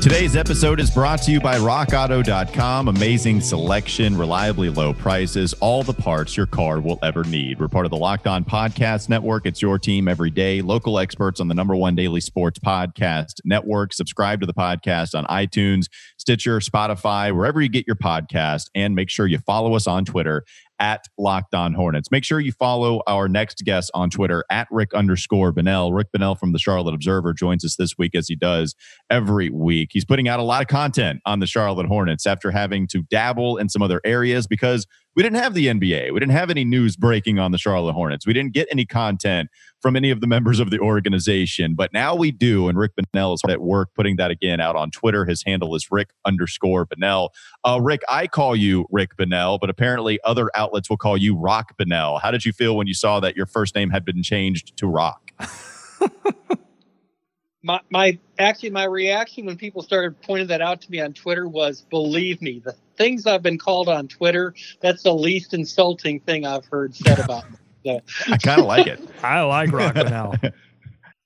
Today's episode is brought to you by rockauto.com. Amazing selection, reliably low prices, all the parts your car will ever need. We're part of the Locked On Podcast Network. It's your team every day. Local experts on the number one daily sports podcast network. Subscribe to the podcast on iTunes, Stitcher, Spotify, wherever you get your podcast. And make sure you follow us on Twitter at Locked On Hornets. Make sure you follow our next guest on Twitter at Rick_Bonnell. Rick Bonnell from the Charlotte Observer joins us this week as he does every week. He's putting out a lot of content on the Charlotte Hornets after having to dabble in some other areas because we didn't have the NBA. We didn't have any news breaking on the Charlotte Hornets. We didn't get any content from any of the members of the organization, but now we do. And Rick Bonnell is at work putting that again out on Twitter. His handle is Rick_Bonnell. Rick, I call you Rick Bonnell, but apparently other outlets will call you Rock Bonnell. How did you feel when you saw that your first name had been changed to Rock? my reaction when people started pointing that out to me on Twitter was, believe me, the things I've been called on Twitter, that's the least insulting thing I've heard said about me. So. I kind of like it. I like Rock Bonnell.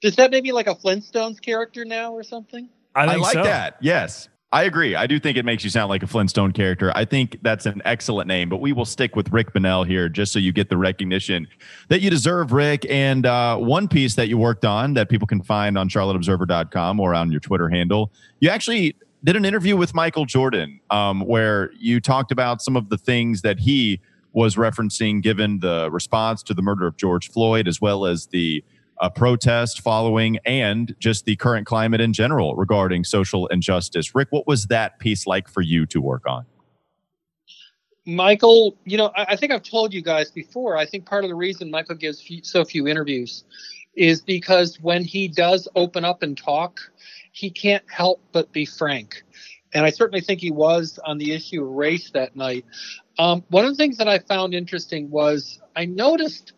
Does that maybe like a Flintstones character now or something? I like that. Yes, I agree. I do think it makes you sound like a Flintstone character. I think that's an excellent name, but we will stick with Rick Bonnell here just so you get the recognition that you deserve, Rick. And one piece that you worked on that people can find on charlotteobserver.com or on your Twitter handle, you actually did an interview with Michael Jordan where you talked about some of the things that he was referencing given the response to the murder of George Floyd, as well as the protest following and just the current climate in general regarding social injustice. Rick, what was that piece like for you to work on? Michael, you know, I think I've told you guys before, I think part of the reason Michael gives so few interviews is because when he does open up and talk, he can't help but be frank. And I certainly think he was on the issue of race that night. One of the things that I found interesting was I noticed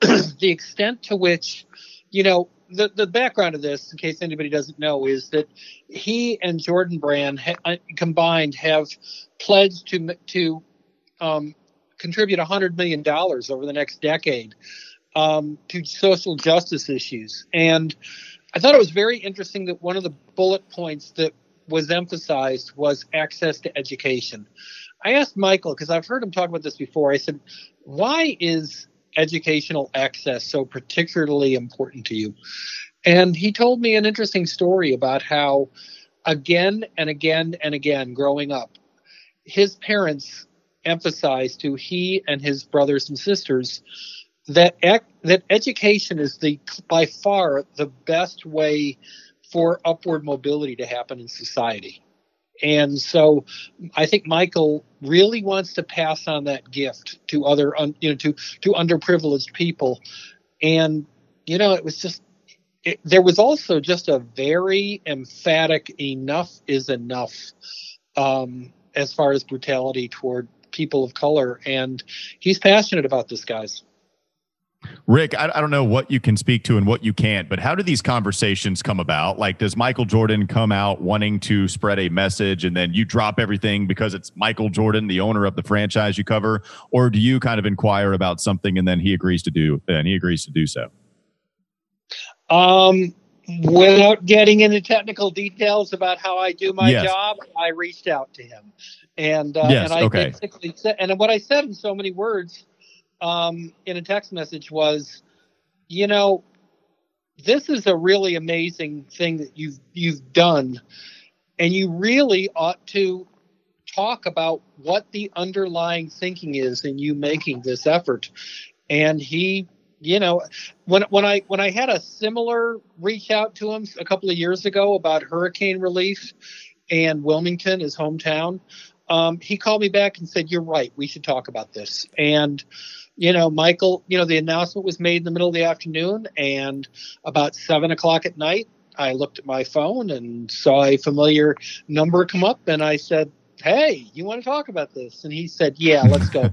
the extent to which, you know, the background of this, in case anybody doesn't know, is that he and Jordan Brand combined have pledged to contribute $100 million over the next decade to social justice issues. And I thought it was very interesting that one of the bullet points that was emphasized was access to education. I asked Michael, because I've heard him talk about this before, I said, why is educational access so particularly important to you? And he told me an interesting story about how again and again growing up, his parents emphasized to he and his brothers and sisters that education is by far the best way for upward mobility to happen in society. And so I think Michael really wants to pass on that gift to other underprivileged people. And, you know, it was just, there was also just a very emphatic enough is enough as far as brutality toward people of color. And he's passionate about this, guys. Rick, I don't know what you can speak to and what you can't, but how do these conversations come about? Like, does Michael Jordan come out wanting to spread a message and then you drop everything because it's Michael Jordan, the owner of the franchise you cover? Or do you kind of inquire about something and then he agrees to do so? Without getting into technical details about how I do my job, I reached out to him. And basically said, and what I said in so many words in a text message was, you know, this is a really amazing thing that you've done, and you really ought to talk about what the underlying thinking is in you making this effort. And he, you know, when I had a similar reach out to him a couple of years ago about hurricane relief and Wilmington, his hometown, he called me back and said, "You're right. We should talk about this." And, you know, Michael, you know, the announcement was made in the middle of the afternoon, and about 7:00 at night, I looked at my phone and saw a familiar number come up, and I said, "Hey, you want to talk about this?" And he said, "Yeah, let's go."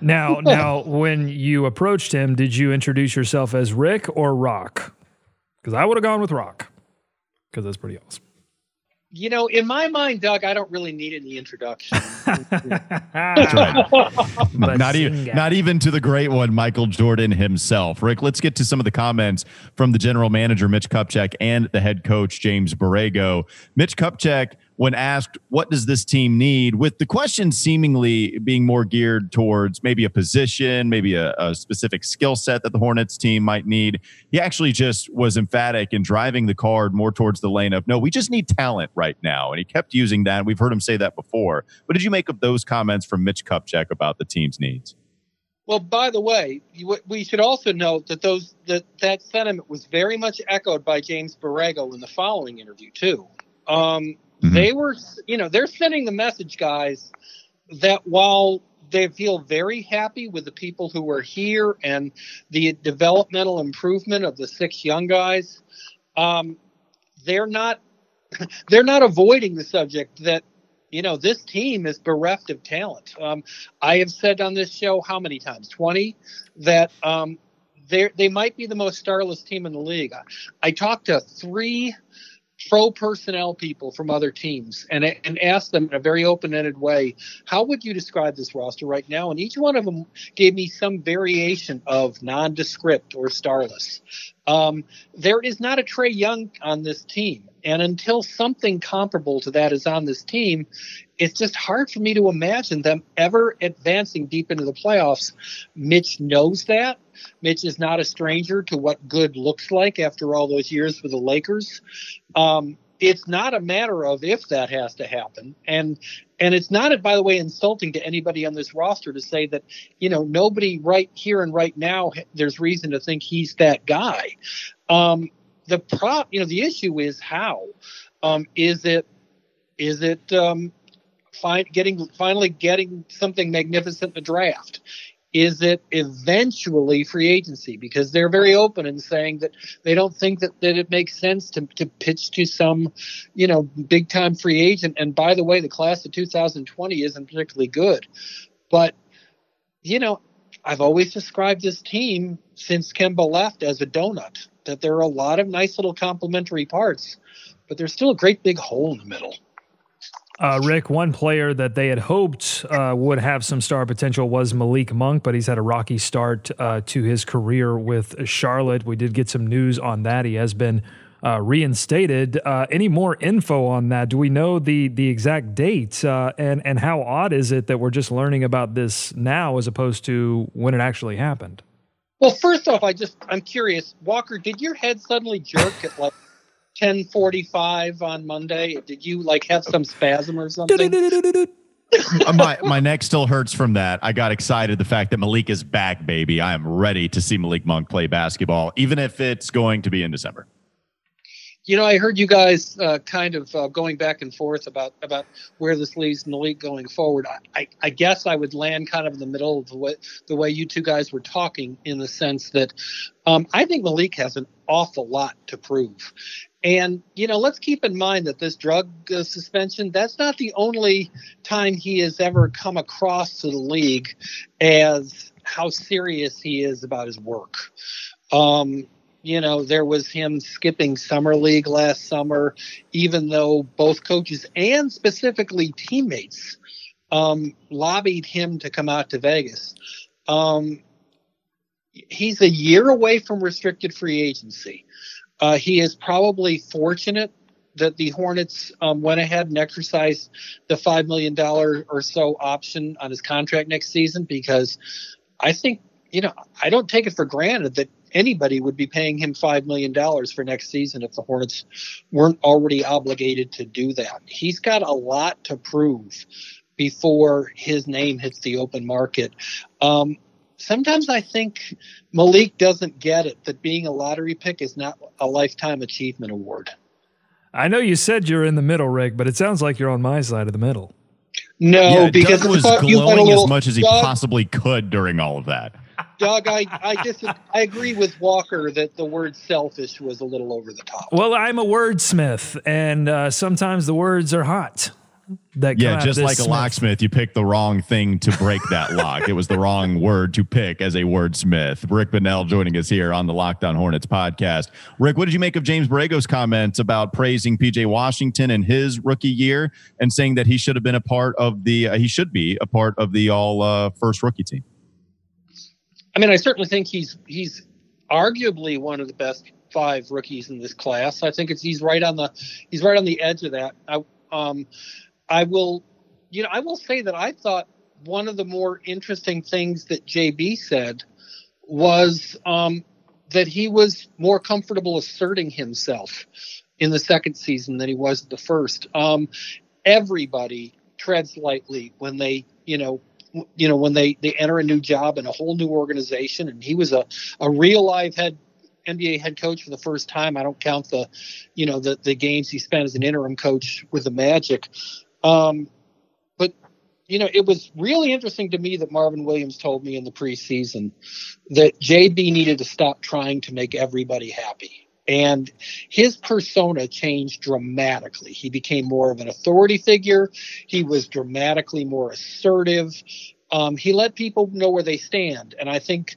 Now, when you approached him, did you introduce yourself as Rick or Rock? Because I would have gone with Rock, because that's pretty awesome. You know, in my mind, Doug, I don't really need any introduction. That's right. not even to the great one, Michael Jordan himself. Rick, let's get to some of the comments from the general manager, Mitch Kupchak, and the head coach, James Borrego. Mitch Kupchak, when asked, what does this team need, with the question seemingly being more geared towards maybe a position, maybe a specific skill set that the Hornets team might need, he actually just was emphatic in driving the card more towards the lane of, no, we just need talent right now. And he kept using that. We've heard him say that before. What did you make of those comments from Mitch Kupchak about the team's needs? Well, by the way, we should also note that that sentiment was very much echoed by James Borrego in the following interview, too. They were, you know, they're sending the message, guys, that while they feel very happy with the people who are here and the developmental improvement of the six young guys, they're not avoiding the subject that, you know, this team is bereft of talent. I have said on this show how many times, 20, that they might be the most starless team in the league. I talked to three pro personnel people from other teams and asked them in a very open-ended way, how would you describe this roster right now? And each one of them gave me some variation of nondescript or starless. There is not a Trae Young on this team. And until something comparable to that is on this team, it's just hard for me to imagine them ever advancing deep into the playoffs. Mitch knows that. Mitch is not a stranger to what good looks like after all those years for the Lakers. It's not a matter of if that has to happen. And it's not, by the way, insulting to anybody on this roster to say that, you know, nobody right here and right now, there's reason to think he's that guy. The issue is how. Is it finally getting something magnificent in the draft? Is it eventually free agency? Because they're very open in saying that they don't think that it makes sense to pitch to some, you know, big time free agent. And by the way, the class of 2020 isn't particularly good. But, you know, I've always described this team since Kemba left as a donut, that there are a lot of nice little complementary parts, but there's still a great big hole in the middle. Rick, one player that they had hoped would have some star potential was Malik Monk, but he's had a rocky start to his career with Charlotte. We did get some news on that. He has been reinstated. Any more info on that? Do we know the exact date? And how odd is it that we're just learning about this now as opposed to when it actually happened? Well, first off, I'm curious. Walker, did your head suddenly jerk at like 10:45 on Monday? Did you like have some spasm or something? My neck still hurts from that. I got excited the fact that Malik is back, baby. I am ready to see Malik Monk play basketball, even if it's going to be in December. You know, I heard you guys kind of going back and forth about where this leaves in the league going forward. I guess I would land kind of in the middle of the way you two guys were talking, in the sense that I think Malik has an awful lot to prove. And, you know, let's keep in mind that this drug suspension, that's not the only time he has ever come across to the league as how serious he is about his work. You know, there was him skipping summer league last summer, even though both coaches and specifically teammates lobbied him to come out to Vegas. He's a year away from restricted free agency. He is probably fortunate that the Hornets went ahead and exercised the $5 million or so option on his contract next season, because I think, you know, I don't take it for granted that anybody would be paying him $5 million for next season if the Hornets weren't already obligated to do that. He's got a lot to prove before his name hits the open market. Sometimes I think Malik doesn't get it, that being a lottery pick is not a lifetime achievement award. I know you said you're in the middle, Rick, but it sounds like you're on my side of the middle. No, yeah, because Doug was glowing as much as he possibly could during all of that. Doug, I agree with Walker that the word selfish was a little over the top. Well, I'm a wordsmith, and sometimes the words are hot. that come out just this like Smith. A locksmith, you picked the wrong thing to break that lock. It was the wrong word to pick as a wordsmith. Rick Bonnell joining us here on the Locked On Hornets podcast. Rick, what did you make of James Borrego's comments about praising P.J. Washington in his rookie year and saying that he should have been a part of the he should be a part of the all-first rookie team? I mean, I certainly think he's arguably one of the best five rookies in this class. I think he's right on the edge of that. I will say that I thought one of the more interesting things that JB said was that he was more comfortable asserting himself in the second season than he was in the first. Everybody treads lightly when they, when they enter a new job and a whole new organization. And he was a real live NBA head coach for the first time. I don't count the games he spent as an interim coach with the Magic. But it was really interesting to me that Marvin Williams told me in the preseason that JB needed to stop trying to make everybody happy. And his persona changed dramatically. He became more of an authority figure. He was dramatically more assertive. He let people know where they stand. And I think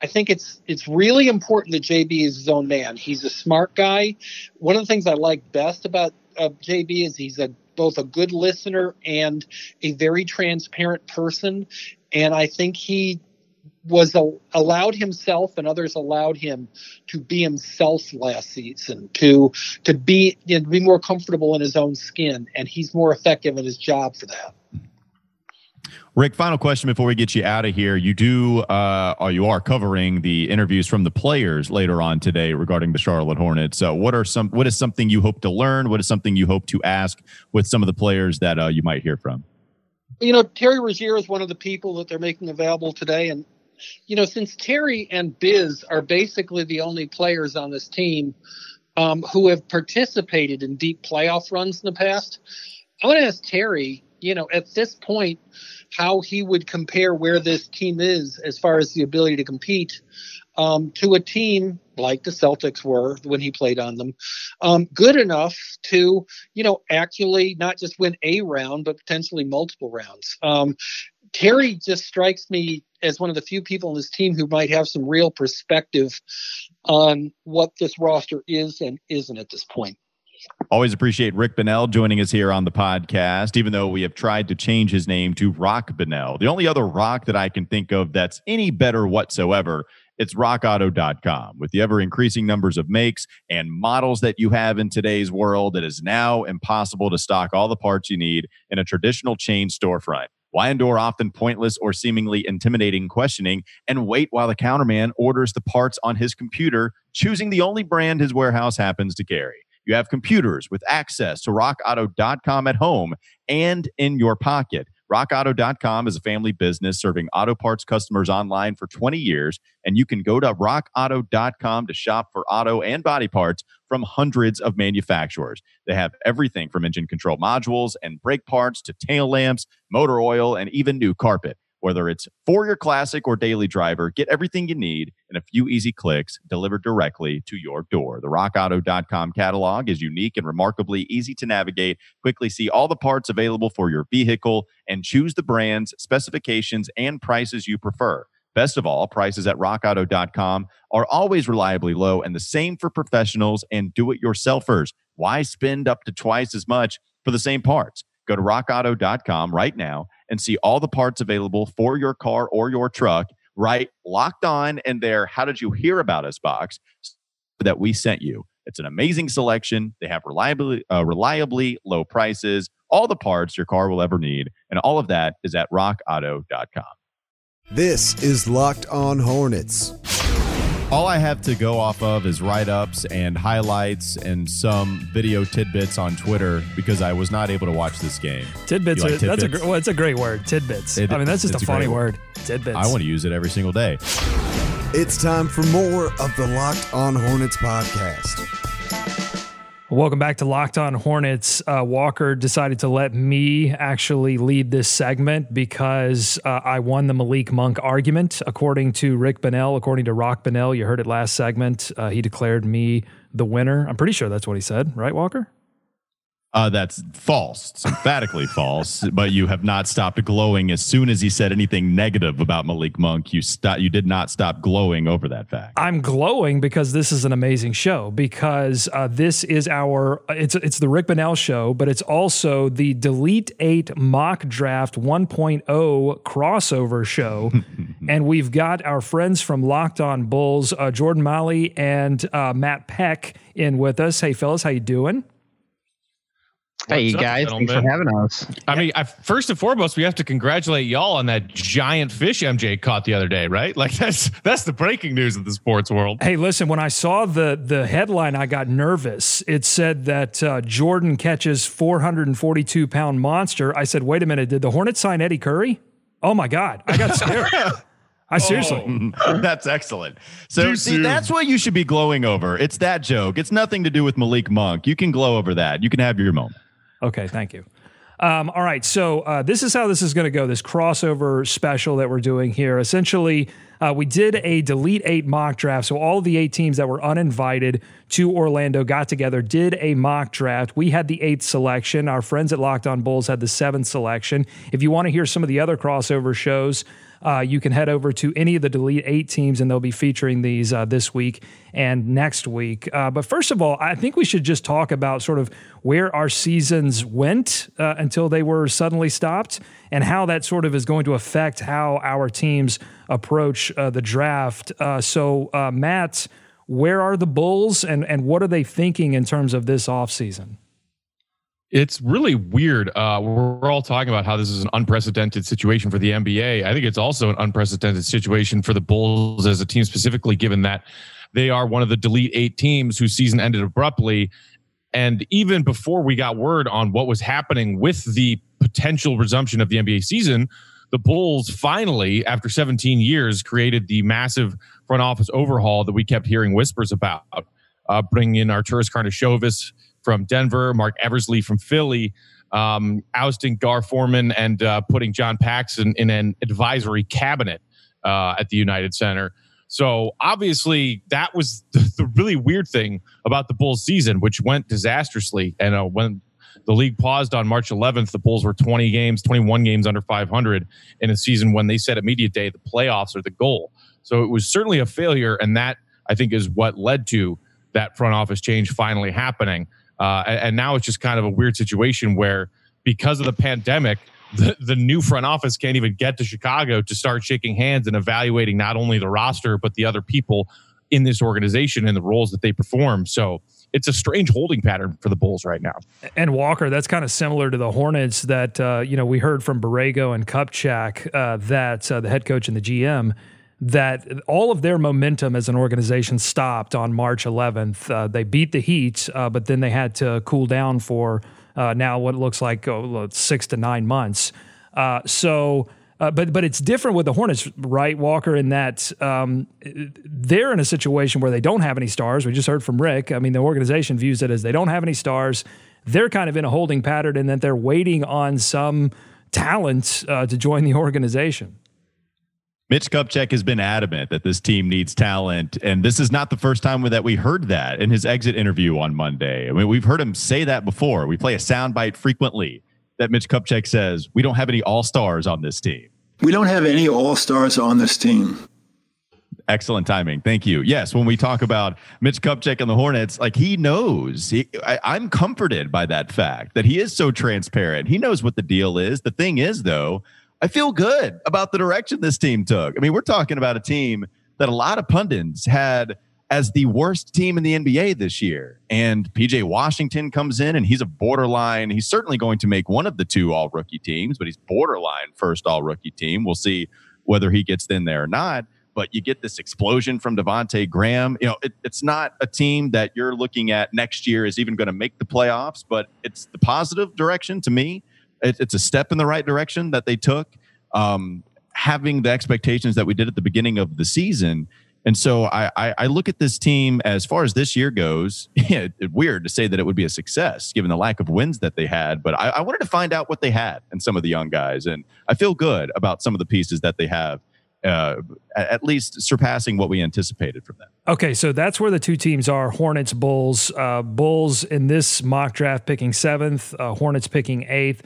it's really important that JB is his own man. He's a smart guy. One of the things I like best about JB is he's both a good listener and a very transparent person. And I think he was allowed himself and others allowed him to be himself last season, to be more comfortable in his own skin. And he's more effective at his job for that. Rick, final question before we get you out of here. You are covering the interviews from the players later on today regarding the Charlotte Hornets. So what is something you hope to learn? What is something you hope to ask with some of the players that you might hear from? Terry Rozier is one of the people that they're making available today. And, since Terry and Biz are basically the only players on this team who have participated in deep playoff runs in the past, I want to ask Terry, at this point, how he would compare where this team is as far as the ability to compete to a team like the Celtics were when he played on them, good enough to, actually not just win a round, but potentially multiple rounds. Terry just strikes me as one of the few people on this team who might have some real perspective on what this roster is and isn't at this point. Always appreciate Rick Bonnell joining us here on the podcast, even though we have tried to change his name to Rock Bonnell. The only other Rock that I can think of that's any better whatsoever, it's rockauto.com. With the ever-increasing numbers of makes and models that you have in today's world, it is now impossible to stock all the parts you need in a traditional chain storefront. Why endure often pointless or seemingly intimidating questioning and wait while the counterman orders the parts on his computer, choosing the only brand his warehouse happens to carry? You have computers with access to rockauto.com at home and in your pocket. Rockauto.com is a family business serving auto parts customers online for 20 years, and you can go to rockauto.com to shop for auto and body parts from hundreds of manufacturers. They have everything from engine control modules and brake parts to tail lamps, motor oil, and even new carpet. Whether it's for your classic or daily driver, get everything you need in a few easy clicks delivered directly to your door. The rockauto.com catalog is unique and remarkably easy to navigate. Quickly see all the parts available for your vehicle and choose the brands, specifications, and prices you prefer. Best of all, prices at rockauto.com are always reliably low, and the same for professionals and do-it-yourselfers. Why spend up to twice as much for the same parts? Go to rockauto.com right now and see all the parts available for your car or your truck. Right, Locked On in their "How did you hear about us?" box that we sent you. It's an amazing selection. They have reliably low prices, all the parts your car will ever need, and all of that is at rockauto.com. This is Locked On Hornets. All I have to go off of is write-ups and highlights and some video tidbits on Twitter because I was not able to watch this game. Tidbits, like tidbits? It's a great word, tidbits. That's just a funny word, tidbits. I want to use it every single day. It's time for more of the Locked On Hornets podcast. Welcome back to Locked On Hornets. Walker decided to let me actually lead this segment because I won the Malik Monk argument. According to Rick Bonnell, according to Rock Bonnell, you heard it last segment, he declared me the winner. I'm pretty sure that's what he said. Right, Walker? That's false, emphatically false, but you have not stopped glowing. As soon as he said anything negative about Malik Monk, you did not stop glowing over that fact. I'm glowing because this is an amazing show, because this is it's the Rick Bonnell show, but it's also the Delete 8 Mock Draft 1.0 crossover show. And we've got our friends from Locked On Bulls, Jordan Molle and Matt Peck in with us. Hey, fellas, how you doing? Hey guys, thanks for having us. I mean, first and foremost, we have to congratulate y'all on that giant fish MJ caught the other day, right? Like that's the breaking news of the sports world. Hey, listen, when I saw the headline, I got nervous. It said that Jordan catches 442-pound monster. I said, wait a minute, did the Hornets sign Eddie Curry? Oh my God, I got scared. I seriously. Oh, that's excellent. So that's what you should be glowing over. It's that joke. It's nothing to do with Malik Monk. You can glow over that. You can have your moment. Okay, thank you. All right, so this is how this is going to go, this crossover special that we're doing here. Essentially, we did a Delete 8 mock draft, so all the 8 teams that were uninvited to Orlando got together, did a mock draft. We had the 8th selection. Our friends at Locked On Bulls had the 7th selection. If you want to hear some of the other crossover shows, you can head over to any of the Delete 8 teams, and they'll be featuring these this week and next week. But first of all, I think we should just talk about sort of where our seasons went until they were suddenly stopped, and how that sort of is going to affect how our teams approach the draft. So Matt, where are the Bulls and what are they thinking in terms of this offseason? It's really weird. We're all talking about how this is an unprecedented situation for the NBA. I think it's also an unprecedented situation for the Bulls as a team specifically, given that they are one of the Delete 8 teams whose season ended abruptly. And even before we got word on what was happening with the potential resumption of the NBA season, the Bulls finally, after 17 years, created the massive front office overhaul that we kept hearing whispers about, bringing in Arturas Karnisovas from Denver, Mark Eversley from Philly, ousting Gar Forman, and putting John Paxson in an advisory cabinet at the United Center. So obviously that was the really weird thing about the Bulls season, which went disastrously. And when the league paused on March 11th, the Bulls were 21 games under 500 in a season when they said at media day, the playoffs are the goal. So it was certainly a failure. And that, I think, is what led to that front office change finally happening. And now it's just kind of a weird situation where, because of the pandemic, the new front office can't even get to Chicago to start shaking hands and evaluating not only the roster, but the other people in this organization and the roles that they perform. So it's a strange holding pattern for the Bulls right now. And Walker, that's kind of similar to the Hornets that, we heard from Borrego and Kupchak, that the head coach and the GM, that all of their momentum as an organization stopped on March 11th. They beat the Heat, but then they had to cool down for now what looks like 6 to 9 months. But it's different with the Hornets, right, Walker, in that they're in a situation where they don't have any stars. We just heard from Rick. I mean, the organization views it as they don't have any stars. They're kind of in a holding pattern in that they're waiting on some talent to join the organization. Mitch Kupchak has been adamant that this team needs talent, and this is not the first time that we heard that in his exit interview on Monday. I mean, we've heard him say that before. We play a soundbite frequently that Mitch Kupchak says, we don't have any all-stars on this team. We don't have any all-stars on this team. Excellent timing. Thank you. Yes, when we talk about Mitch Kupchak and the Hornets, like he knows. I'm comforted by that fact that he is so transparent. He knows what the deal is. The thing is, though, I feel good about the direction this team took. I mean, we're talking about a team that a lot of pundits had as the worst team in the NBA this year. And P.J. Washington comes in, and he's a borderline. He's certainly going to make one of the 2 all-rookie teams, but he's borderline first all-rookie team. We'll see whether he gets in there or not. But you get this explosion from Devontae Graham. You know, it's not a team that you're looking at next year is even going to make the playoffs, but it's the positive direction to me. It's a step in the right direction that they took, having the expectations that we did at the beginning of the season. And so I look at this team as far as this year goes. It's weird to say that it would be a success given the lack of wins that they had, but I wanted to find out what they had and some of the young guys. And I feel good about some of the pieces that they have at least surpassing what we anticipated from them. Okay, so that's where the two teams are, Hornets, Bulls. Bulls in this mock draft picking 7th, Hornets picking 8th.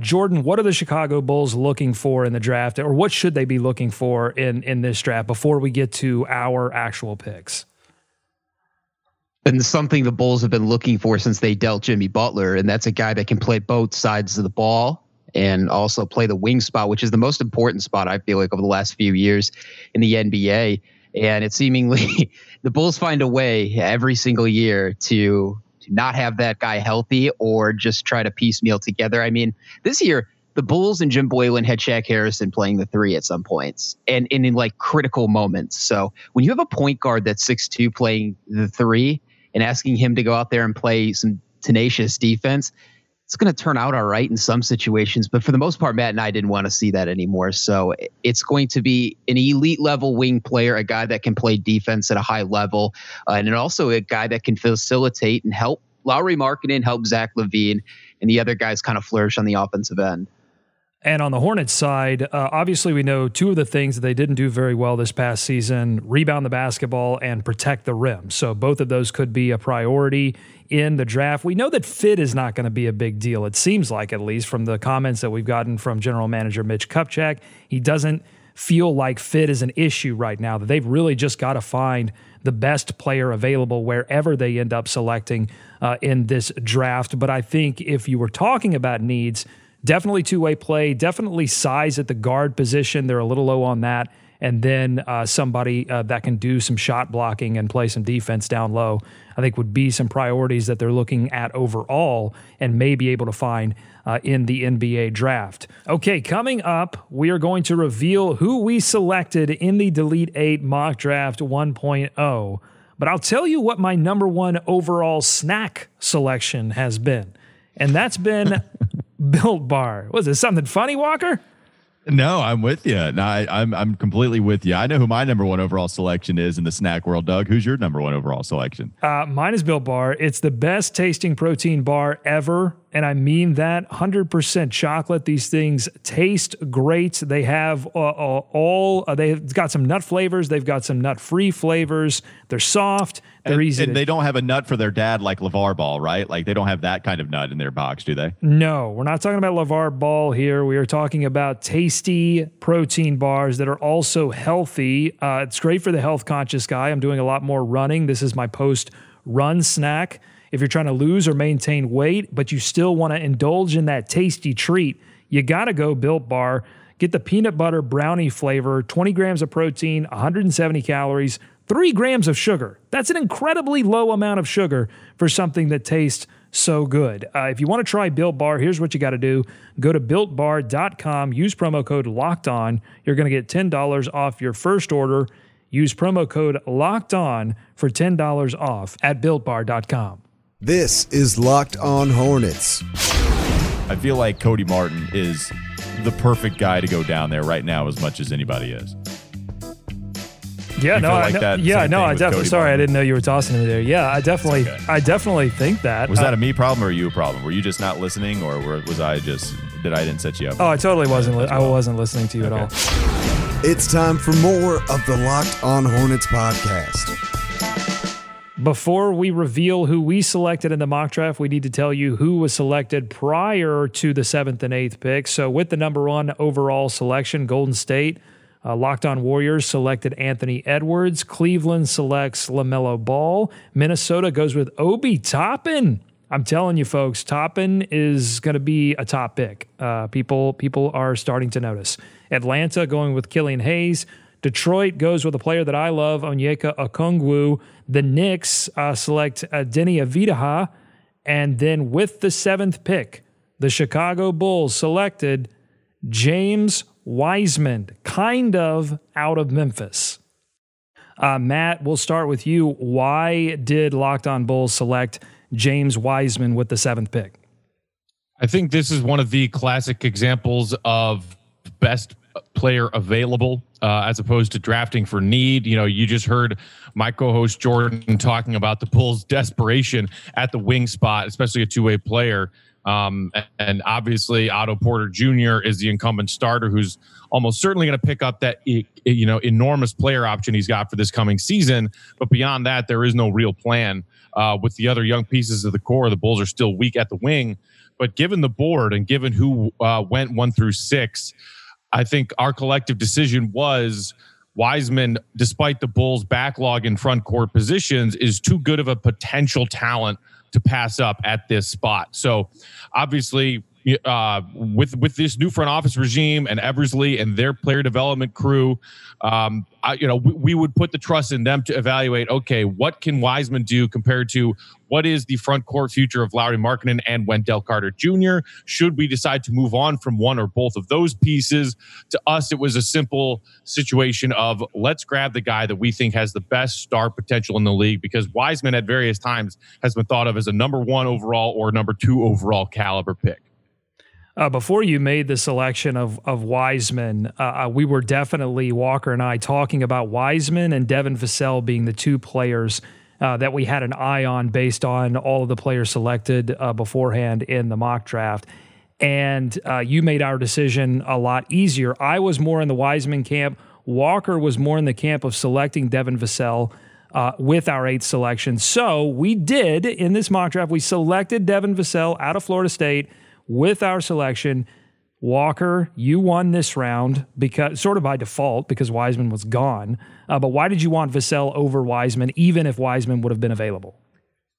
Jordan, what are the Chicago Bulls looking for in the draft, or what should they be looking for in this draft before we get to our actual picks? And something the Bulls have been looking for since they dealt Jimmy Butler, and that's a guy that can play both sides of the ball and also play the wing spot, which is the most important spot, I feel like, over the last few years in the NBA. And it seemingly the Bulls find a way every single year to not have that guy healthy or just try to piecemeal together. I mean, this year, the Bulls and Jim Boylen had Shaq Harrison playing the three at some points and in like critical moments. So when you have a point guard that's 6'2" playing the three and asking him to go out there and play some tenacious defense, it's going to turn out all right in some situations. But for the most part, Matt and I didn't want to see that anymore. So it's going to be an elite level wing player, a guy that can play defense at a high level, and also a guy that can facilitate and help Lauri Markkanen, help Zach LaVine, and the other guys kind of flourish on the offensive end. And on the Hornets side, obviously we know two of the things that they didn't do very well this past season, rebound the basketball and protect the rim. So both of those could be a priority in the draft. We know that fit is not going to be a big deal, it seems like, at least from the comments that we've gotten from general manager Mitch Kupchak. He doesn't feel like fit is an issue right now, that they've really just got to find the best player available wherever they end up selecting in this draft. But I think if you were talking about needs, definitely two-way play, definitely size at the guard position. They're a little low on that. And then somebody that can do some shot blocking and play some defense down low, I think would be some priorities that they're looking at overall and may be able to find in the NBA draft. Okay, coming up, we are going to reveal who we selected in the Delete 8 Mock Draft 1.0. But I'll tell you what my number one overall snack selection has been. And that's been... Built Bar. Was it something funny, Walker? No, I'm with you. No, I'm completely with you. I know who my number one overall selection is in the snack world. Doug, who's your number one overall selection? Mine is Built Bar. It's the best tasting protein bar ever, and I mean that. 100% chocolate. These things taste great. They have they've got some nut flavors. They've got some nut-free flavors. They're soft. They're easy. And they don't have a nut for their dad like LaVar Ball, right? Like they don't have that kind of nut in their box, do they? No, we're not talking about LaVar Ball here. We are talking about tasty protein bars that are also healthy. It's great for the health conscious guy. I'm doing a lot more running. This is my post run snack. If you're trying to lose or maintain weight, but you still want to indulge in that tasty treat, you got to go Built Bar. Get the peanut butter brownie flavor, 20 grams of protein, 170 calories, 3 grams of sugar. That's an incredibly low amount of sugar for something that tastes so good. If you want to try Built Bar, here's what you got to do. Go to BuiltBar.com, use promo code LOCKEDON. You're going to get $10 off your first order. Use promo code LOCKEDON for $10 off at BuiltBar.com. This is Locked On Hornets. I feel like Cody Martin is the perfect guy to go down there right now as much as anybody is. Yeah, you no, like I, that yeah, no, I definitely, sorry, Martin. I didn't know you were tossing him there. Yeah, I definitely think that. Was that a me problem or you a problem? Were you just not listening, or was I just, that I didn't set you up? Oh, I totally wasn't. I wasn't listening to you at all. It's time for more of the Locked On Hornets podcast. Before we reveal who we selected in the mock draft, we need to tell you who was selected prior to the 7th and 8th pick. So with the number one overall selection, Golden State, Locked On Warriors selected Anthony Edwards. Cleveland selects LaMelo Ball. Minnesota goes with Obi Toppin. I'm telling you, folks, Toppin is going to be a top pick. People are starting to notice. Atlanta going with Killian Hayes. Detroit goes with a player that I love, Onyeka Okongwu. The Knicks select Denny Avdija. And then with the 7th pick, the Chicago Bulls selected James Wiseman, kind of out of Memphis. Matt, we'll start with you. Why did Locked On Bulls select James Wiseman with the 7th pick? I think this is one of the classic examples of best player available as opposed to drafting for need. You know, you just heard my co-host Jordan talking about the Bulls' desperation at the wing spot, especially a two-way player. And obviously Otto Porter Jr. is the incumbent starter who's almost certainly going to pick up that, you know, enormous player option he's got for this coming season. But beyond that, there is no real plan with the other young pieces of the core. The Bulls are still weak at the wing, but given the board and given who went 1 through 6, I think our collective decision was Wiseman, despite the Bulls' backlog in front court positions, is too good of a potential talent to pass up at this spot. So obviously with this new front office regime and Eversley and their player development crew, we would put the trust in them to evaluate, okay, what can Wiseman do compared to what is the front court future of Lauri Markkanen and Wendell Carter Jr.? Should we decide to move on from one or both of those pieces? To us, it was a simple situation of let's grab the guy that we think has the best star potential in the league, because Wiseman at various times has been thought of as a number 1 overall or number 2 overall caliber pick. Before you made the selection of Wiseman, we were definitely, Walker and I, talking about Wiseman and Devin Vassell being the 2 players that we had an eye on based on all of the players selected beforehand in the mock draft. And you made our decision a lot easier. I was more in the Wiseman camp. Walker was more in the camp of selecting Devin Vassell with our 8th selection. So we did, in this mock draft, we selected Devin Vassell out of Florida State with our selection. Walker, you won this round because sort of by default because Wiseman was gone. But why did you want Vassell over Wiseman, even if Wiseman would have been available?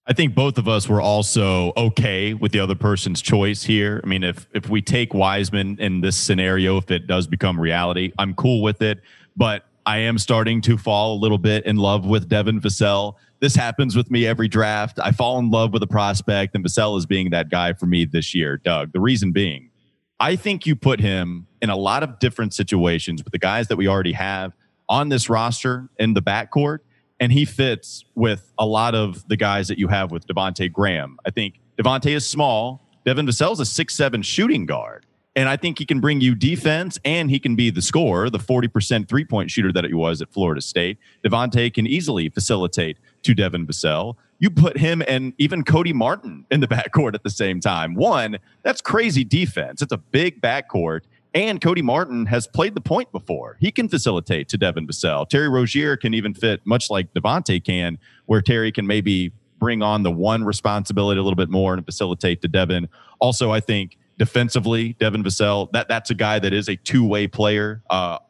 I think both of us were also okay with the other person's choice here. I mean, if we take Wiseman in this scenario, if it does become reality, I'm cool with it. But I am starting to fall a little bit in love with Devin Vassell. This happens with me every draft. I fall in love with a prospect, and Vassell is being that guy for me this year, Doug. The reason being, I think you put him in a lot of different situations with the guys that we already have on this roster in the backcourt, and he fits with a lot of the guys that you have with Devontae Graham. I think Devontae is small. Devin Vassell's a 6'7" shooting guard, and I think he can bring you defense, and he can be the scorer, the 40% three-point shooter that he was at Florida State. Devontae can easily facilitate to Devin Vassell. You put him and even Cody Martin in the backcourt at the same time. One, that's crazy defense. It's a big backcourt, and Cody Martin has played the point before. He can facilitate to Devin Vassell. Terry Rozier can even fit, much like Devontae can, where Terry can maybe bring on the one responsibility a little bit more and facilitate to Devin. Also, I think defensively, Devin Vassell, that's a guy that is a two-way player.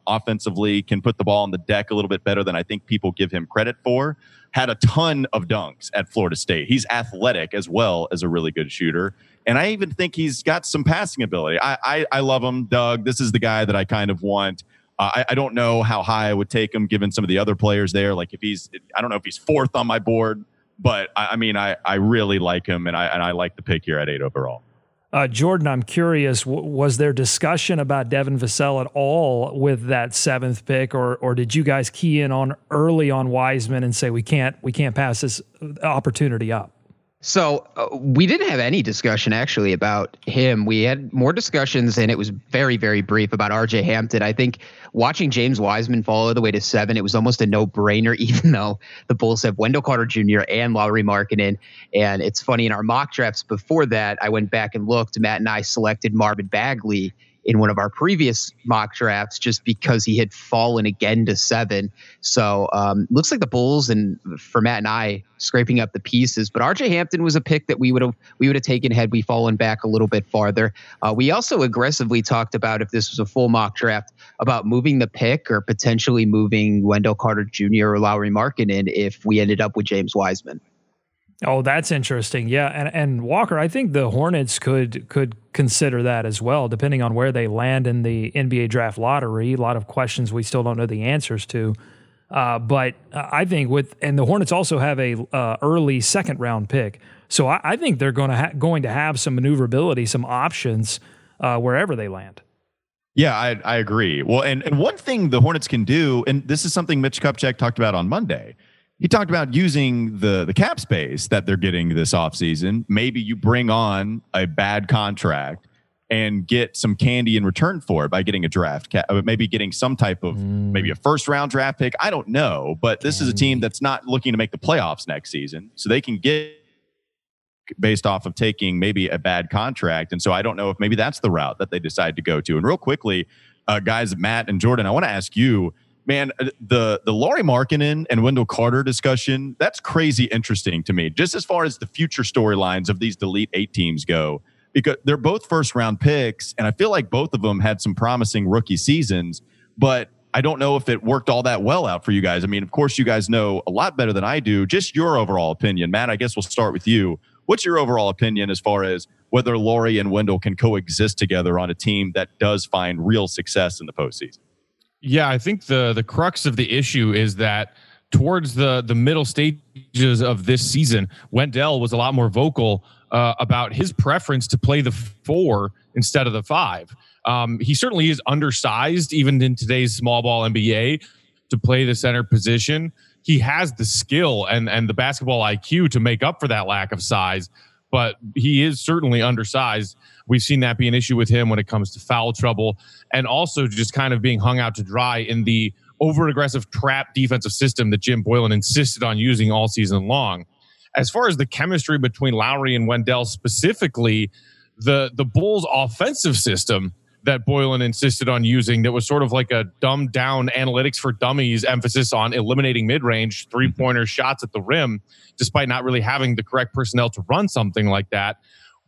Offensively, can put the ball on the deck a little bit better than I think people give him credit for. Had a ton of dunks at Florida State. He's athletic as well as a really good shooter. And I even think he's got some passing ability. I love him, Doug. This is the guy that I kind of want. I don't know how high I would take him given some of the other players there. Like I don't know if he's 4th on my board, but I mean, I really like him, and I like the pick here at 8 overall. Jordan, I'm curious, was there discussion about Devin Vassell at all with that 7th pick, or did you guys key in on early on Wiseman and say we can't pass this opportunity up? So we didn't have any discussion actually about him. We had more discussions, and it was very, very brief, about RJ Hampton. I think watching James Wiseman fall all the way to 7, it was almost a no-brainer, even though the Bulls have Wendell Carter Jr. and Lauri Markkanen. And it's funny, in our mock drafts before that, I went back and looked. Matt and I selected Marvin Bagley in one of our previous mock drafts just because he had fallen again to 7. So looks like the Bulls, and for Matt and I, scraping up the pieces. But RJ Hampton was a pick that we would have taken had we fallen back a little bit farther. We also aggressively talked about, if this was a full mock draft, about moving the pick or potentially moving Wendell Carter Jr. or Lauri Markkanen if we ended up with James Wiseman. Oh, that's interesting. Yeah. And Walker, I think the Hornets could consider that as well, depending on where they land in the NBA draft lottery. A lot of questions we still don't know the answers to. But I think and the Hornets also have a early 2nd round pick. So I think they're going to have some maneuverability, some options wherever they land. Yeah, I agree. Well, and one thing the Hornets can do, and this is something Mitch Kupchak talked about on Monday, he talked about using the cap space that they're getting this offseason. Maybe you bring on a bad contract and get some candy in return for it by getting a draft cap, maybe getting some type of maybe a 1st round draft pick. I don't know, but this is a team that's not looking to make the playoffs next season, so they can get based off of taking maybe a bad contract. And so I don't know if maybe that's the route that they decide to go to. And real quickly, guys, Matt and Jordan, I want to ask you, man, the Lauri Markkanen and Wendell Carter discussion, that's crazy interesting to me, just as far as the future storylines of these Delete 8 teams go, because they're both first round picks. And I feel like both of them had some promising rookie seasons, but I don't know if it worked all that well out for you guys. I mean, of course, you guys know a lot better than I do. Just your overall opinion. Matt, I guess we'll start with you. What's your overall opinion as far as whether Lauri and Wendell can coexist together on a team that does find real success in the postseason? Yeah, I think the crux of the issue is that towards the middle stages of this season, Wendell was a lot more vocal about his preference to play the 4 instead of the 5. He certainly is undersized, even in today's small ball NBA, to play the center position. He has the skill and the basketball IQ to make up for that lack of size, but he is certainly undersized. We've seen that be an issue with him when it comes to foul trouble, and also just kind of being hung out to dry in the over-aggressive trap defensive system that Jim Boylen insisted on using all season long. As far as the chemistry between Lauri and Wendell specifically, the Bulls' offensive system that Boylen insisted on using, that was sort of like a dumbed down analytics for dummies emphasis on eliminating mid-range three-pointer shots at the rim, despite not really having the correct personnel to run something like that.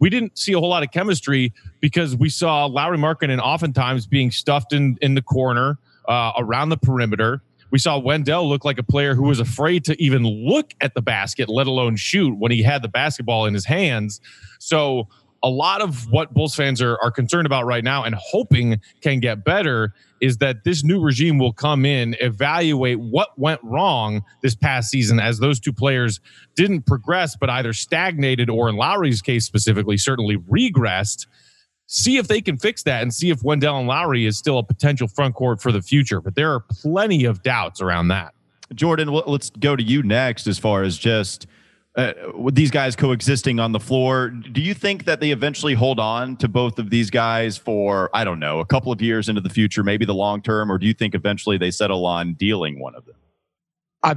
We didn't see a whole lot of chemistry because we saw Lauri Markkanen oftentimes being stuffed in the corner around the perimeter. We saw Wendell look like a player who was afraid to even look at the basket, let alone shoot, when he had the basketball in his hands. So a lot of what Bulls fans are concerned about right now and hoping can get better is that this new regime will come in, evaluate what went wrong this past season, as those two players didn't progress, but either stagnated or, in Lauri's case specifically, certainly regressed. See if they can fix that and see if Wendell and Lauri is still a potential frontcourt for the future. But there are plenty of doubts around that. Jordan, let's go to you next as far as just with these guys coexisting on the floor. Do you think that they eventually hold on to both of these guys for, I don't know, a couple of years into the future, maybe the long term, or do you think eventually they settle on dealing one of them? I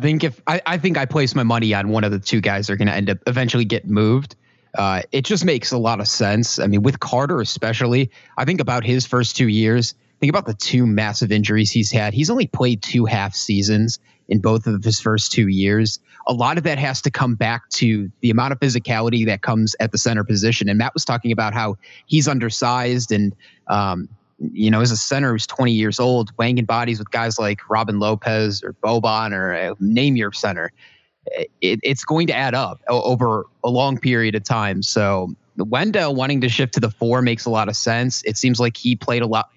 think I place my money on one of the two guys are going to end up eventually get moved. It just makes a lot of sense. I mean, with Carter especially, I think about his first 2 years. Think about the two massive injuries he's had. He's only played 2 half seasons in both of his first 2 years. A lot of that has to come back to the amount of physicality that comes at the center position. And Matt was talking about how he's undersized and, as a center who's 20 years old, banging bodies with guys like Robin Lopez or Boban or name your center. It's going to add up over a long period of time. So Wendell wanting to shift to the 4 makes a lot of sense. It seems like he played a lot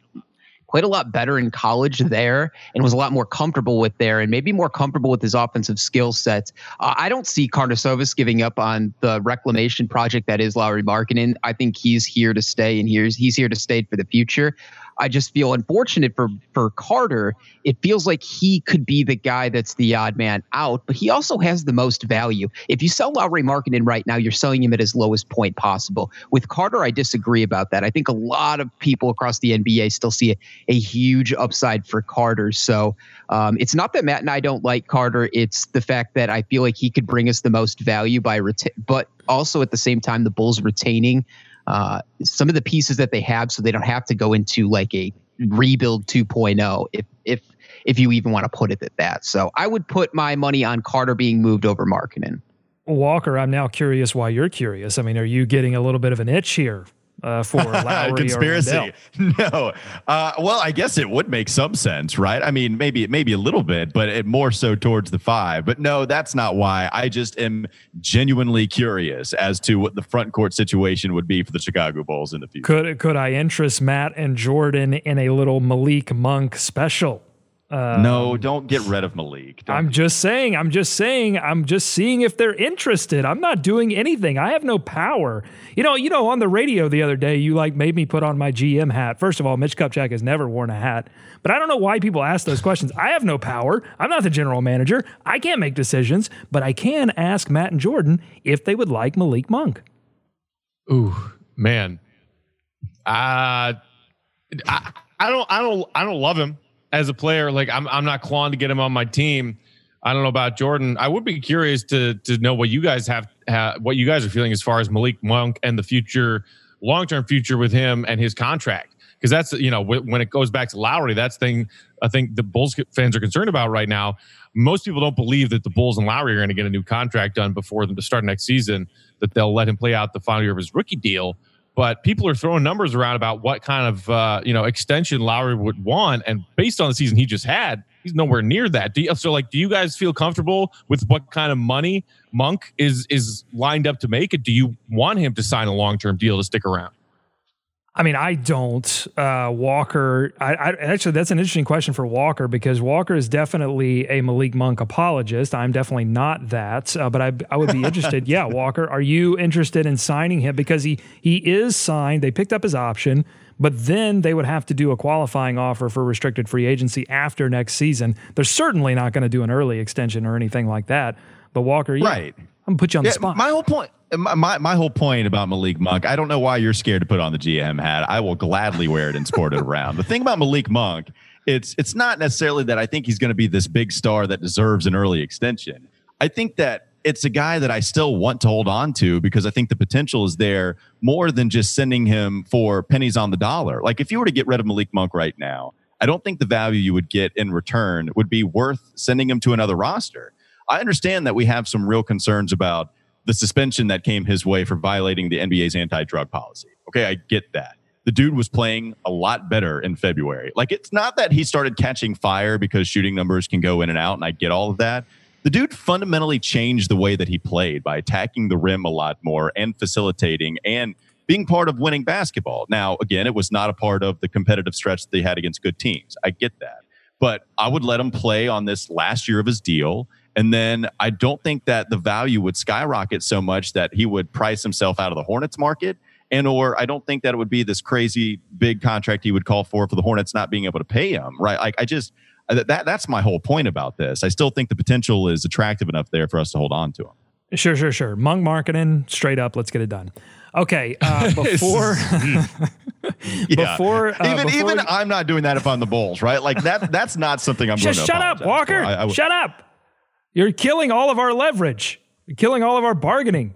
better in college there and was a lot more comfortable with there and maybe more comfortable with his offensive skill sets. I don't see Karnisovas giving up on the reclamation project that is Lauri Markkanen. I think he's here to stay and he's here to stay for the future. I just feel unfortunate for Carter. It feels like he could be the guy that's the odd man out, but he also has the most value. If you sell Lauri Markkanen right now, you're selling him at his lowest point possible. With Carter, I disagree about that. I think a lot of people across the NBA still see a huge upside for Carter. So it's not that Matt and I don't like Carter. It's the fact that I feel like he could bring us the most value but also at the same time, the Bulls retaining some of the pieces that they have, so they don't have to go into like a rebuild 2.0, if you even want to put it at that. So I would put my money on Carter being moved over Markkanen. Walker, I'm now curious why you're curious. I mean, are you getting a little bit of an itch here for Lauri conspiracy? Or no. Well, I guess it would make some sense, right? I mean, maybe a little bit, but it more so towards the 5. But no, that's not why. I just am genuinely curious as to what the front court situation would be for the Chicago Bulls in the future. Could I interest Matt and Jordan in a little Malik Monk special? No, don't get rid of Malik. I'm just saying, I'm just seeing if they're interested. I'm not doing anything. I have no power. You know, on the radio the other day, you made me put on my GM hat. First of all, Mitch Kupchak has never worn a hat, but I don't know why people ask those questions. I have no power. I'm not the general manager. I can't make decisions, but I can ask Matt and Jordan if they would like Malik Monk. Ooh, man. I don't love him as a player. I'm not clawing to get him on my team, I don't know about Jordan. I would be curious to know what you guys have what you guys are feeling as far as Malik Monk and the future, long-term future with him and his contract. Because that's, you know, when it goes back to Lowry, that's the thing I think the Bulls fans are concerned about right now. Most people don't believe that the Bulls and Lowry are going to get a new contract done before the start of next season, that they'll let him play out the final year of his rookie deal. But people are throwing numbers around about what kind of extension Lowry would want. And based on the season he just had, he's nowhere near that. Do you guys feel comfortable with what kind of money Monk is lined up to make? And do you want him to sign a long-term deal to stick around? I mean, I don't. Walker, I actually, that's an interesting question for Walker, because Walker is definitely a Malik Monk apologist. I'm definitely not that, but I would be interested. Yeah, Walker, are you interested in signing him? Because he is signed. They picked up his option, but then they would have to do a qualifying offer for restricted free agency after next season. They're certainly not going to do an early extension or anything like that. But Walker, yeah, right, I'm going to put you on the spot. My whole point about Malik Monk, I don't know why you're scared to put on the GM hat. I will gladly wear it and sport it around. The thing about Malik Monk, it's not necessarily that I think he's going to be this big star that deserves an early extension. I think that it's a guy that I still want to hold on to, because I think the potential is there more than just sending him for pennies on the dollar. Like, if you were to get rid of Malik Monk right now, I don't think the value you would get in return would be worth sending him to another roster. I understand that we have some real concerns about the suspension that came his way for violating the NBA's anti-drug policy. Okay, I get that. The dude was playing a lot better in February. Like, it's not that he started catching fire because shooting numbers can go in and out, and I get all of that. The dude fundamentally changed the way that he played by attacking the rim a lot more and facilitating and being part of winning basketball. Now, again, it was not a part of the competitive stretch that they had against good teams. I get that. But I would let him play on this last year of his deal. And then I don't think that the value would skyrocket so much that he would price himself out of the Hornets market. And or I don't think that it would be this crazy big contract he would call for the Hornets not being able to pay him, right? Like, I just, that's my whole point about this. I still think the potential is attractive enough there for us to hold on to him. Sure. Monk marketing, straight up, let's get it done. Okay, before... Yeah. Before, I'm not doing that if I'm the Bulls, right? Like, that's not something I'm going to shut up, Walker! Shut up! You're killing all of our leverage. You're killing all of our bargaining.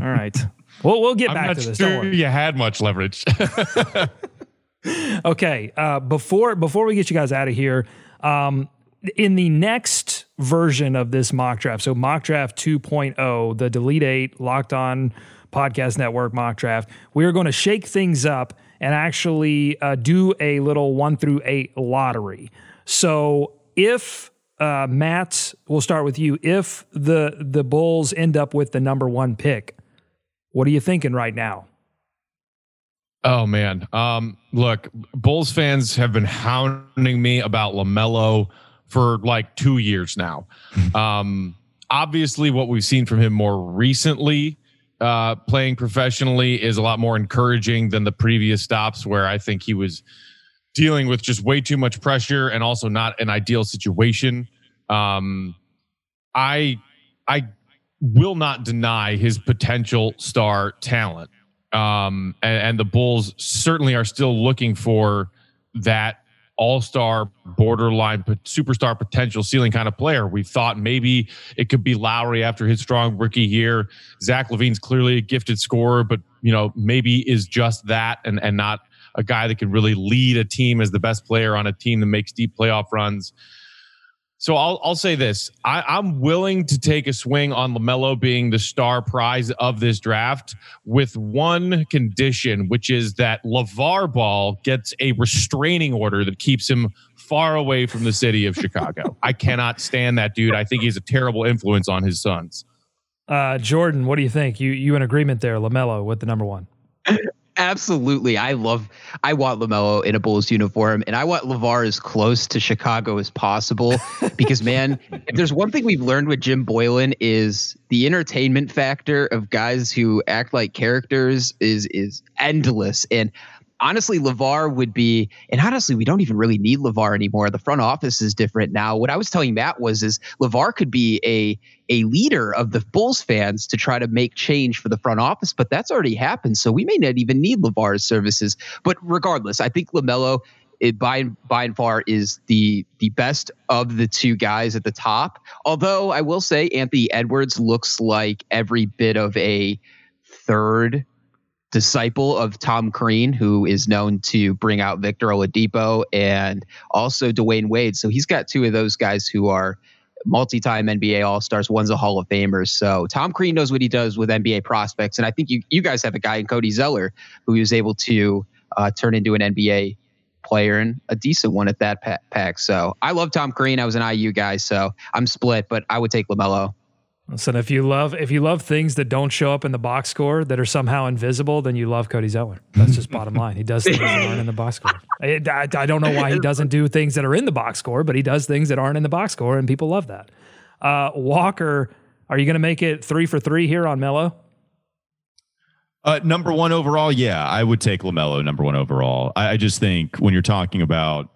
All right. We'll get back to this. Don't worry. You had much leverage. Okay. Before we get you guys out of here, in the next version of this mock draft, so mock draft 2.0, the Delete 8 Locked On Podcast Network mock draft, we are going to shake things up and actually do a little 1-8 lottery. So if... Matt, we'll start with you. If the Bulls end up with the number one pick, what are you thinking right now? Oh, man. Look, Bulls fans have been hounding me about LaMelo for like 2 years now. Obviously, what we've seen from him more recently playing professionally is a lot more encouraging than the previous stops, where I think he was dealing with just way too much pressure and also not an ideal situation. I will not deny his potential star talent. And the Bulls certainly are still looking for that all-star, borderline superstar potential ceiling kind of player. We thought maybe it could be Lowry after his strong rookie year. Zach LaVine's clearly a gifted scorer, but maybe is just that and not a guy that can really lead a team as the best player on a team that makes deep playoff runs. So I'll say this. I'm willing to take a swing on LaMelo being the star prize of this draft with one condition, which is that LaVar Ball gets a restraining order that keeps him far away from the city of Chicago. I cannot stand that dude. I think he's a terrible influence on his sons. Jordan, what do you think? You in agreement there, LaMelo with the number one? Absolutely. I want LaMelo in a Bulls uniform, and I want LaVar as close to Chicago as possible, because, man, if there's one thing we've learned with Jim Boylen is the entertainment factor of guys who act like characters is endless. And honestly, LaVar would be, and honestly, we don't even really need LaVar anymore. The front office is different now. What I was telling Matt is LaVar could be a leader of the Bulls fans to try to make change for the front office, but that's already happened. So we may not even need LaVar's services. But regardless, I think LaMelo it by and far is the best of the two guys at the top. Although I will say Anthony Edwards looks like every bit of a third disciple of Tom Crean, who is known to bring out Victor Oladipo and also Dwayne Wade. So he's got two of those guys who are multi-time NBA All-Stars. One's a Hall of Famer. So Tom Crean knows what he does with NBA prospects. And I think you guys have a guy in Cody Zeller who is able to turn into an NBA player and a decent one at that pack. So I love Tom Crean. I was an IU guy, so I'm split, but I would take LaMelo. Listen, if you love things that don't show up in the box score that are somehow invisible, then you love Cody Zeller. That's just bottom line. He does things that aren't in the box score. I don't know why he doesn't do things that are in the box score, but he does things that aren't in the box score, and people love that. Walker, are you going to make it 3 for 3 here on Melo? Number one overall, yeah, I would take LaMelo number one overall. I just think when you're talking about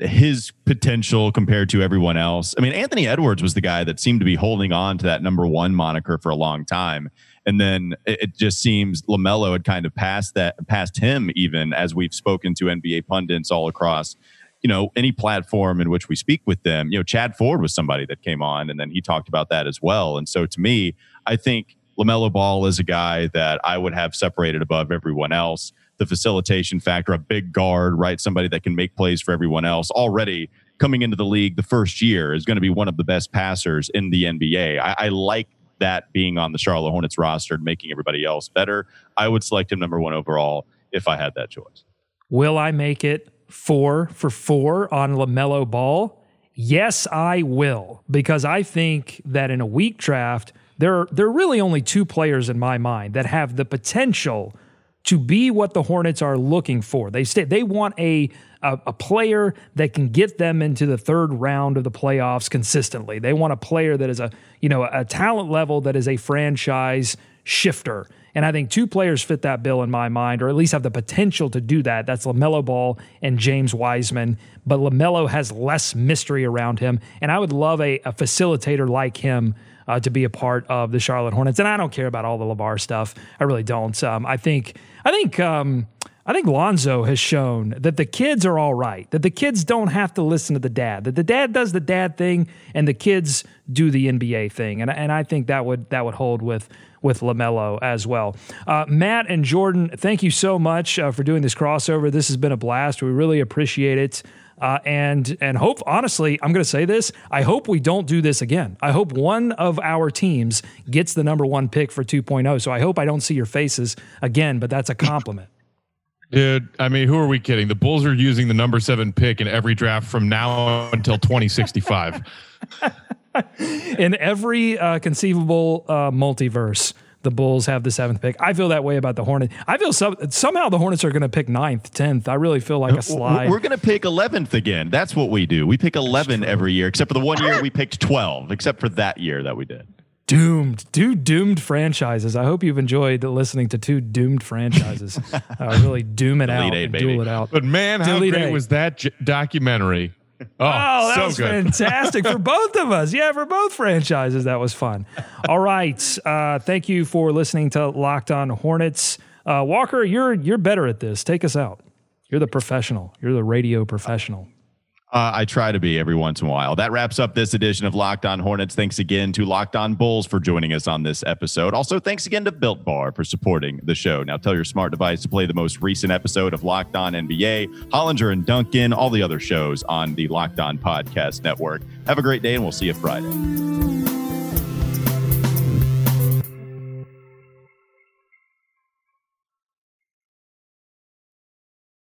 his potential compared to everyone else. I mean, Anthony Edwards was the guy that seemed to be holding on to that number one moniker for a long time. And then it just seems LaMelo had kind of passed him, even as we've spoken to NBA pundits all across, you know, any platform in which we speak with them. You know, Chad Ford was somebody that came on and then he talked about that as well. And so to me, I think LaMelo Ball is a guy that I would have separated above everyone else. The facilitation factor, a big guard, right? Somebody that can make plays for everyone else. Already coming into the league the first year is going to be one of the best passers in the NBA. I like that being on the Charlotte Hornets roster and making everybody else better. I would select him number one overall if I had that choice. Will I make it 4 for 4 on LaMelo Ball? Yes, I will, because I think that in a weak draft, there are really only two players in my mind that have the potential to be what the Hornets are looking for. They want a player that can get them into the third round of the playoffs consistently. They want a player that is a talent level that is a franchise shifter. And I think two players fit that bill in my mind, or at least have the potential to do that. That's LaMelo Ball and James Wiseman. But LaMelo has less mystery around him, and I would love a facilitator like him to be a part of the Charlotte Hornets. And I don't care about all the LaVar stuff. I really don't. I think Lonzo has shown that the kids are all right, that the kids don't have to listen to the dad, that the dad does the dad thing and the kids do the NBA thing. And I think that would hold with LaMelo as well. Matt and Jordan, thank you so much for doing this crossover. This has been a blast. We really appreciate it. And hope, honestly, I'm going to say this, I hope we don't do this again. I hope one of our teams gets the number one pick for 2.0. So I hope I don't see your faces again, but that's a compliment. Dude, I mean, who are we kidding? The Bulls are using the number 7 pick in every draft from now on until 2065. In every conceivable multiverse, the Bulls have the 7th pick. I feel that way about the Hornets. I feel somehow the Hornets are going to pick 9th, 10th. I really feel like a slide. We're going to pick 11th again. That's what we do. We pick 11 every year, except for the one year we picked 12, except for that year that we did. Doomed franchises. I hope you've enjoyed listening to two doomed franchises. Really doom it out, and duel it out. But man, how great was that documentary? Oh, that was fantastic for both of us. Yeah, for both franchises. That was fun. All right. Thank you for listening to Locked On Hornets. Walker, you're better at this. Take us out. You're the professional. You're the radio professional. I try to be every once in a while. That wraps up this edition of Locked On Hornets. Thanks again to Locked On Bulls for joining us on this episode. Also, thanks again to Built Bar for supporting the show. Now tell your smart device to play the most recent episode of Locked On NBA, Hollinger and Duncan, all the other shows on the Locked On Podcast Network. Have a great day, and we'll see you Friday.